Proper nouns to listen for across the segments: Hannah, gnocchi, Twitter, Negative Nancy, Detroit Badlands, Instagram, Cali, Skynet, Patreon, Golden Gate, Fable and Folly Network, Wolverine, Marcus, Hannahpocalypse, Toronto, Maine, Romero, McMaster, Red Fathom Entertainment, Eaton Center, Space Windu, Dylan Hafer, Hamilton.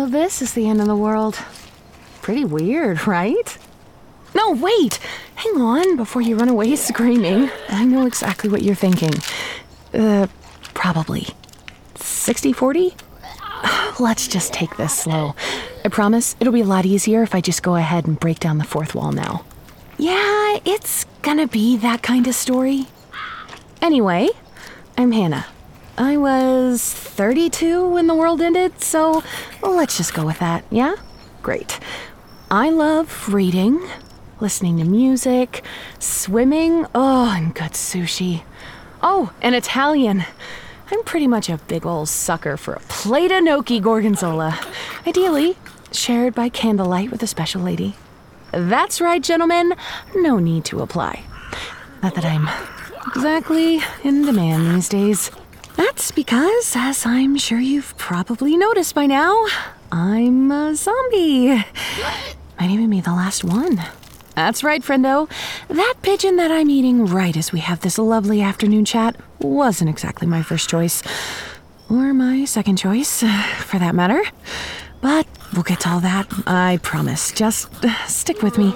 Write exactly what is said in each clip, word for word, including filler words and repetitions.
So this is the end of the world. Pretty weird, right? No, wait! Hang on before you run away screaming. I know exactly what you're thinking. Uh, probably. sixty forty? Let's just take this slow. I promise it'll be a lot easier if I just go ahead and break down the fourth wall now. Yeah, it's gonna be that kind of story. Anyway, I'm Hannah. I was thirty-two when the world ended, so let's just go with that, yeah? Great. I love reading, listening to music, swimming, oh, and good sushi. Oh, and Italian. I'm pretty much a big old sucker for a plate of gnocchi gorgonzola. Ideally, shared by candlelight with a special lady. That's right, gentlemen. No need to apply. Not that I'm exactly in demand these days. That's because, as I'm sure you've probably noticed by now, I'm a zombie. Might even be the last one. That's right, friendo. That pigeon that I'm eating right as we have this lovely afternoon chat wasn't exactly my first choice. Or my second choice, for that matter. But we'll get to all that, I promise. Just stick with me.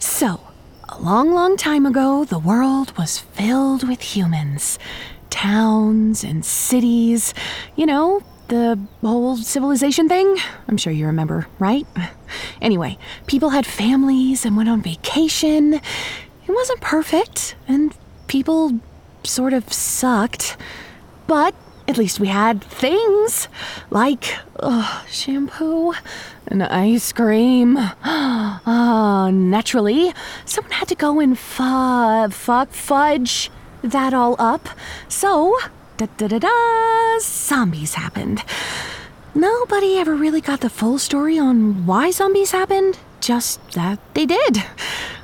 So, a long, long time ago, the world was filled with humans. Towns and cities. You know, the whole civilization thing? I'm sure you remember, right? Anyway, people had families and went on vacation. It wasn't perfect, and people sort of sucked. But at least we had things like oh, shampoo and ice cream. Uh, naturally, someone had to go and fu- fu- fudge that all up. So, da-da-da-da, zombies happened. Nobody ever really got the full story on why zombies happened, just that they did.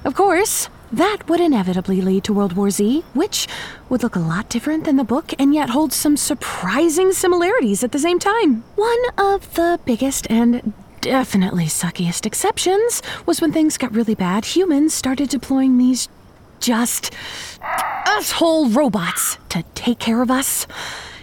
Of course, that would inevitably lead to World War Z, which would look a lot different than the book and yet hold some surprising similarities at the same time. One of the biggest and definitely suckiest exceptions was when things got really bad, humans started deploying these just asshole robots to take care of us.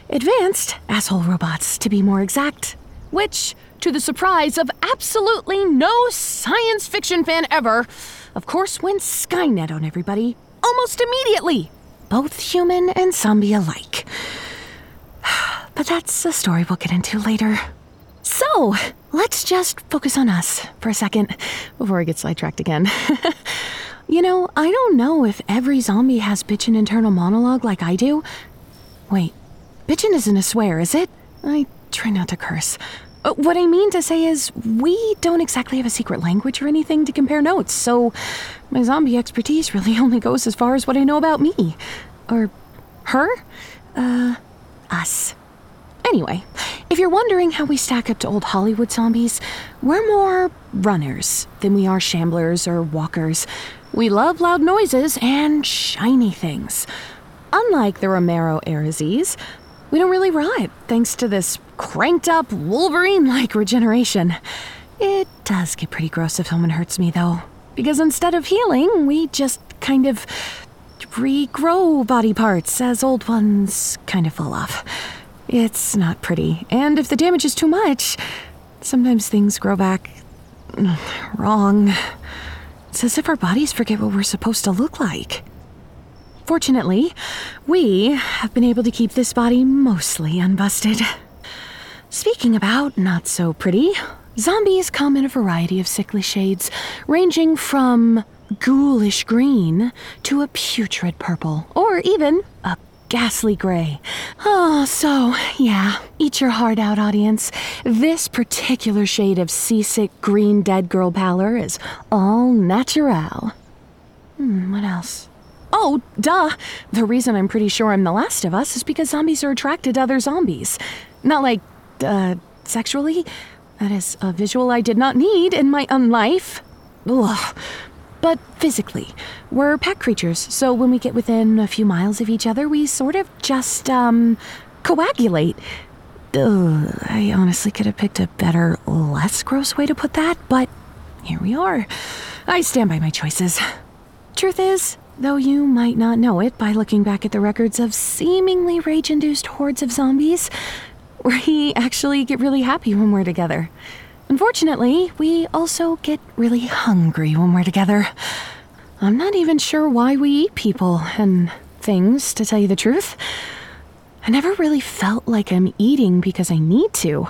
Advanced asshole robots, to be more exact, which, to the surprise of absolutely no science fiction fan ever, of course, went Skynet on everybody, almost immediately. Both human and zombie alike. But that's a story we'll get into later. So, let's just focus on us for a second, before I get sidetracked again. You know, I don't know if every zombie has bitchin' internal monologue like I do. Wait, bitchin' isn't a swear, is it? I try not to curse. What I mean to say is, we don't exactly have a secret language or anything to compare notes, so my zombie expertise really only goes as far as what I know about me. Or her? Uh, us. Anyway, if you're wondering how we stack up to old Hollywood zombies, we're more runners than we are shamblers or walkers. We love loud noises and shiny things. Unlike the Romero era zombies, we don't really rot, thanks to this cranked-up, Wolverine-like regeneration. It does get pretty gross if someone hurts me, though. Because instead of healing, we just kind of regrow body parts as old ones kind of fall off. It's not pretty, and if the damage is too much, sometimes things grow back wrong. It's as if our bodies forget what we're supposed to look like. Fortunately, we have been able to keep this body mostly unbusted. Speaking about not so pretty, zombies come in a variety of sickly shades, ranging from ghoulish green to a putrid purple, or even a ghastly gray. Oh, so, yeah, eat your heart out, audience. This particular shade of seasick green dead girl pallor is all natural. Hmm, what else? Oh, duh. The reason I'm pretty sure I'm the last of us is because zombies are attracted to other zombies. Not like, uh, sexually. That is a visual I did not need in my unlife. Ugh. But physically. We're pack creatures, so when we get within a few miles of each other, we sort of just, um, coagulate. Ugh, I honestly could have picked a better, less gross way to put that, but here we are. I stand by my choices. Truth is, though you might not know it by looking back at the records of seemingly rage-induced hordes of zombies, we actually get really happy when we're together. Unfortunately, we also get really hungry when we're together. I'm not even sure why we eat people and things, to tell you the truth. I never really felt like I'm eating because I need to.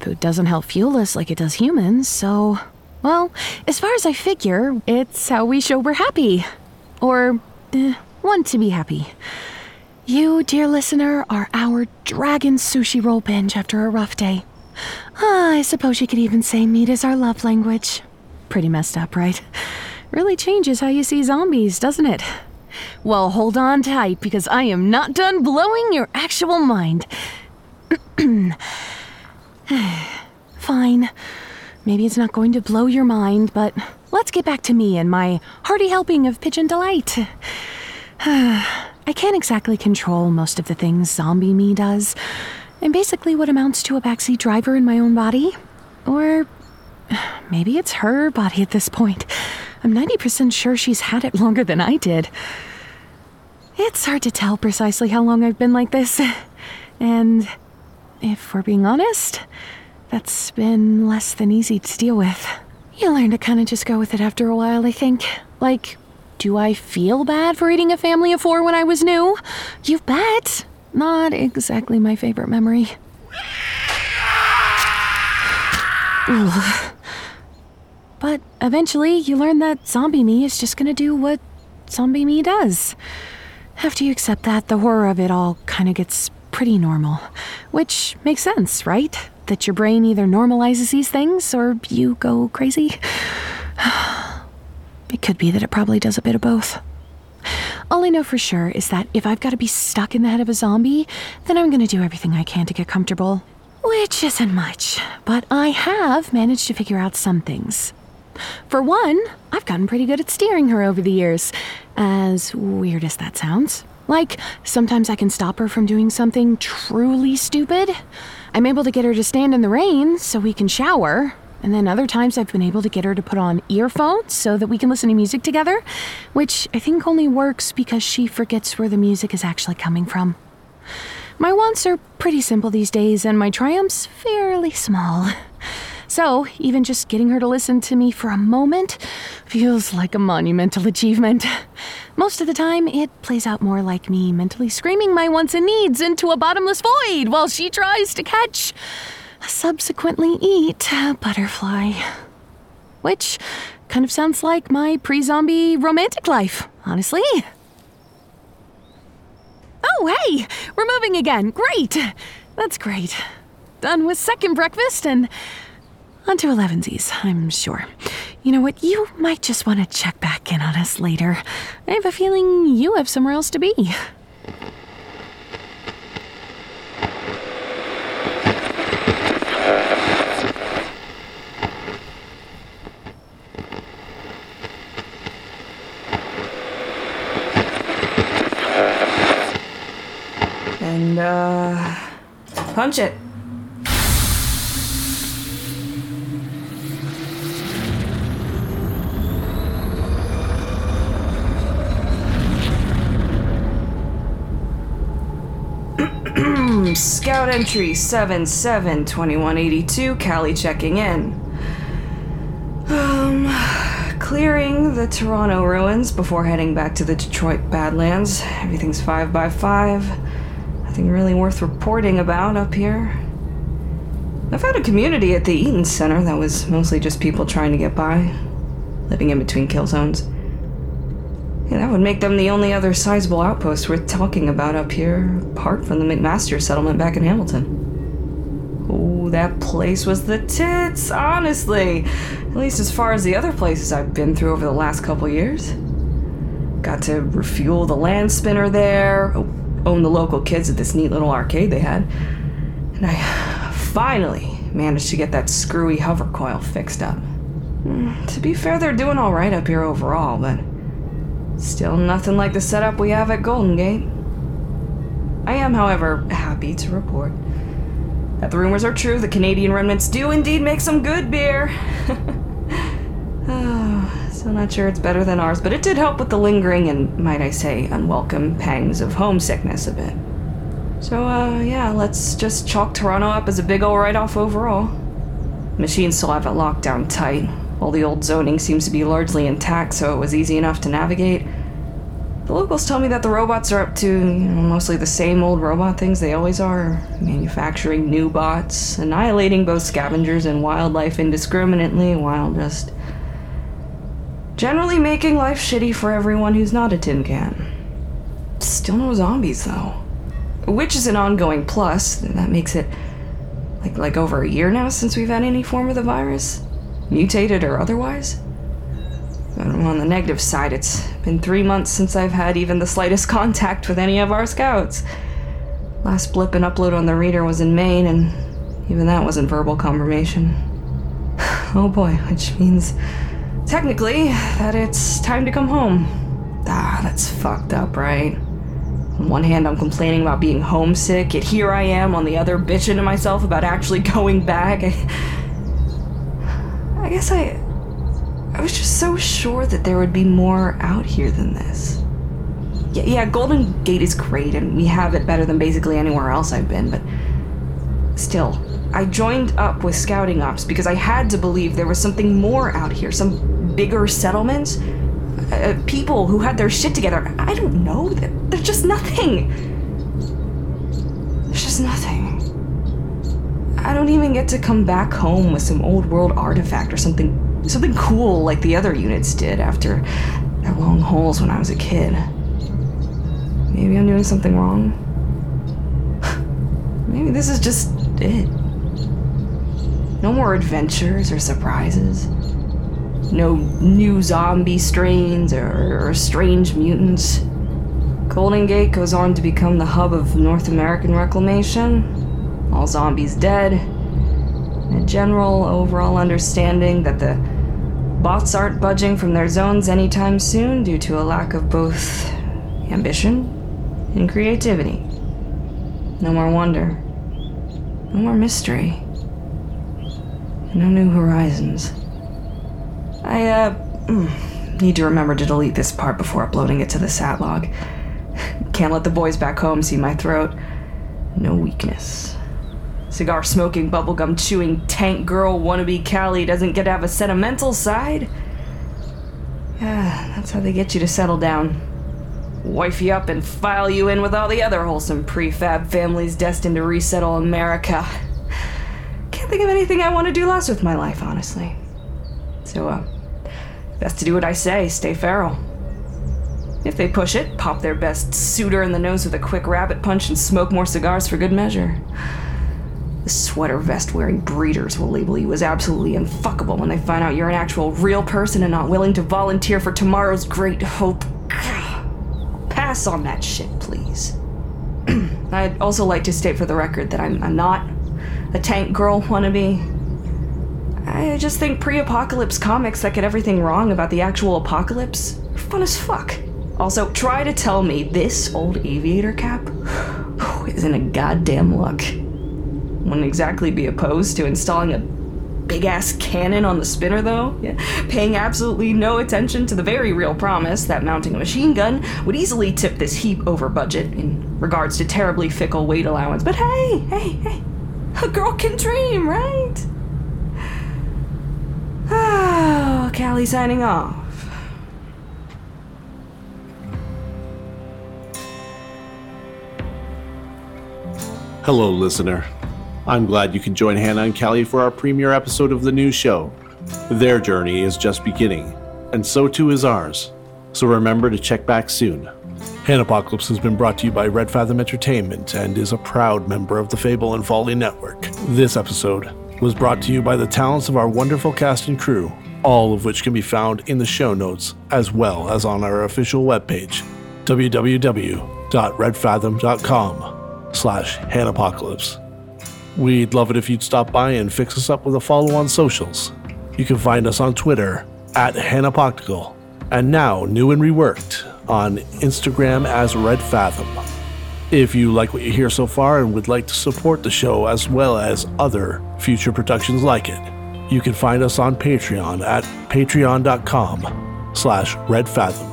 Food doesn't help fuel us like it does humans, so... Well, as far as I figure, it's how we show we're happy. Or eh, want to be happy. You, dear listener, are our dragon sushi roll binge after a rough day. Ah, I suppose you could even say meat is our love language. Pretty messed up, right? Really changes how you see zombies, doesn't it? Well, hold on tight, because I am not done blowing your actual mind. Fine. Maybe it's not going to blow your mind, but let's get back to me and my hearty helping of pigeon delight. I can't exactly control most of the things zombie me does. I'm basically what amounts to a backseat driver in my own body. Or maybe it's her body at this point. I'm ninety percent sure she's had it longer than I did. It's hard to tell precisely how long I've been like this. And if we're being honest, that's been less than easy to deal with. You learn to kind of just go with it after a while, I think. Like, do I feel bad for eating a family of four when I was new? You bet. Not exactly my favorite memory. But eventually, you learn that zombie me is just gonna do what zombie me does. After you accept that, the horror of it all kind of gets pretty normal. Which makes sense, right? That your brain either normalizes these things or you go crazy. It could be that it probably does a bit of both. All I know for sure is that if I've got to be stuck in the head of a zombie, then I'm going to do everything I can to get comfortable. Which isn't much, but I have managed to figure out some things. For one, I've gotten pretty good at steering her over the years. As weird as that sounds. Like, sometimes I can stop her from doing something truly stupid. I'm able to get her to stand in the rain so we can shower, and then other times I've been able to get her to put on earphones so that we can listen to music together, which I think only works because she forgets where the music is actually coming from. My wants are pretty simple these days, and my triumphs fairly small. So, even just getting her to listen to me for a moment feels like a monumental achievement. Most of the time, it plays out more like me mentally screaming my wants and needs into a bottomless void while she tries to catch, subsequently eat, a butterfly. Which kind of sounds like my pre-zombie romantic life, honestly. Oh, hey! We're moving again! Great! That's great. Done with second breakfast and... onto elevensies, I'm sure. You know what, you might just want to check back in on us later. I have a feeling you have somewhere else to be. And, uh... punch it. Scout entry seven seven twenty-one eighty-two, Cali checking in. Um, clearing the Toronto ruins before heading back to the Detroit Badlands. Everything's five by five. Nothing really worth reporting about up here. I found a community at the Eaton Center that was mostly just people trying to get by, living in between kill zones. Yeah, that would make them the only other sizable outpost worth talking about up here, apart from the McMaster settlement back in Hamilton. Oh, that place was the tits, honestly. At least as far as the other places I've been through over the last couple years. Got to refuel the land spinner there, own the local kids at this neat little arcade they had, and I finally managed to get that screwy hover coil fixed up. To be fair, they're doing all right up here overall, but... still nothing like the setup we have at Golden Gate. I am, however, happy to report that the rumors are true. The Canadian remnants do indeed make some good beer. Oh, So I'm not sure it's better than ours, but it did help with the lingering and, might I say, unwelcome pangs of homesickness a bit. So, uh, yeah, let's just chalk Toronto up as a big ol' write-off overall. Machines still have it locked down tight. All the old zoning seems to be largely intact, so it was easy enough to navigate. The locals tell me that the robots are up to, you know, mostly the same old robot things they always are, manufacturing new bots, annihilating both scavengers and wildlife indiscriminately, while just generally making life shitty for everyone who's not a tin can. Still no zombies, though. Which is an ongoing plus. That makes it like like over a year now since we've had any form of the virus, mutated or otherwise. But on the negative side, it's been three months since I've had even the slightest contact with any of our scouts. Last blip and upload on the reader was in Maine, and even that wasn't verbal confirmation. Oh boy, which means technically that it's time to come home. Ah, that's fucked up, right? On one hand, I'm complaining about being homesick, yet here I am on the other bitching to myself about actually going back. I, I guess I... I was just so sure that there would be more out here than this. Yeah, yeah, Golden Gate is great, and we have it better than basically anywhere else I've been, but... Still, I joined up with Scouting Ops because I had to believe there was something more out here, some bigger settlements. Uh, people who had their shit together. I don't know. They're, they're just nothing. There's just nothing. I don't even get to come back home with some old world artifact or something something cool like the other units did after their long hauls when I was a kid. Maybe I'm doing something wrong. Maybe this is just it. No more adventures or surprises. No new zombie strains or, or strange mutants. Golden Gate goes on to become the hub of North American reclamation. All zombies dead. And a general overall understanding that the bots aren't budging from their zones anytime soon due to a lack of both ambition and creativity. No more wonder. No more mystery. No new horizons. I, uh, need to remember to delete this part before uploading it to the sat log. Can't let the boys back home see my throat. No weakness. Cigar-smoking, bubblegum-chewing, tank girl, wannabe Cali doesn't get to have a sentimental side? Yeah, that's how they get you to settle down. Wife you up and file you in with all the other wholesome prefab families destined to resettle America. Can't think of anything I want to do less with my life, honestly. So, uh, best to do what I say, stay feral. If they push it, pop their best suitor in the nose with a quick rabbit punch and smoke more cigars for good measure. The sweater vest-wearing breeders will label you as absolutely unfuckable when they find out you're an actual real person and not willing to volunteer for tomorrow's great hope. Pass on that shit, please. I'd also like to state for the record that I'm, I'm not a tank girl wannabe. I just think pre-apocalypse comics that get everything wrong about the actual apocalypse are fun as fuck. Also, try to tell me this old aviator cap isn't a goddamn look. Wouldn't exactly be opposed to installing a big-ass cannon on the spinner, though. Yeah. Paying absolutely no attention to the very real promise that mounting a machine gun would easily tip this heap over budget in regards to terribly fickle weight allowance. But hey, hey, hey, a girl can dream, right? Oh, Callie signing off. Hello, listener. I'm glad you could join Hannah and Callie for our premiere episode of the new show. Their journey is just beginning, and so too is ours. So remember to check back soon. Hannahpocalypse has been brought to you by Red Fathom Entertainment and is a proud member of the Fable and Folly Network. This episode was brought to you by the talents of our wonderful cast and crew, all of which can be found in the show notes as well as on our official webpage, w w w dot red fathom dot com slash Hannahpocalypse. We'd love it if you'd stop by and fix us up with a follow on socials. You can find us on Twitter at Hannahpoctical, and now new and reworked on Instagram as Red Fathom. If you like what you hear so far and would like to support the show as well as other future productions like it, you can find us on Patreon at patreon dot com slash Red Fathom.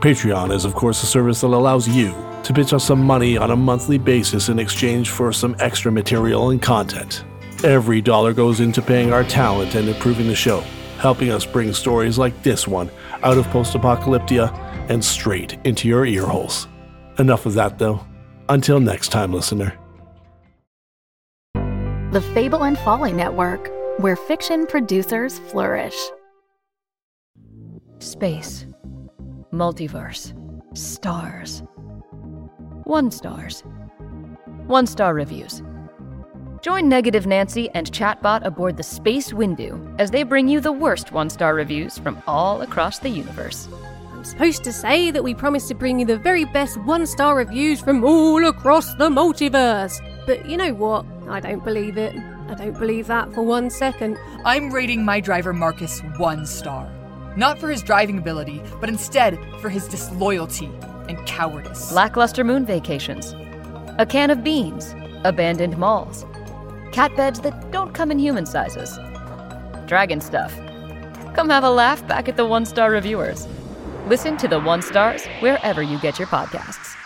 Patreon is of course a service that allows you to pitch us some money on a monthly basis in exchange for some extra material and content. Every dollar goes into paying our talent and improving the show, helping us bring stories like this one out of post-apocalyptia and straight into your ear holes. Enough of that though. Until next time, listener. The Fable and Folly Network, where fiction producers flourish. Space. Multiverse. Stars. One stars. One star reviews. Join Negative Nancy and Chatbot aboard the Space Windu as they bring you the worst one-star reviews from all across the universe. I'm supposed to say that we promise to bring you the very best one-star reviews from all across the multiverse. But you know what? I don't believe it. I don't believe that for one second. I'm rating my driver Marcus one star. Not for his driving ability, but instead for his disloyalty and cowardice. Lackluster moon vacations. A can of beans. Abandoned malls. Cat beds that don't come in human sizes. Dragon stuff. Come have a laugh back at the one-star reviewers. Listen to the one stars wherever you get your podcasts.